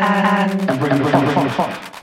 and bring the funk.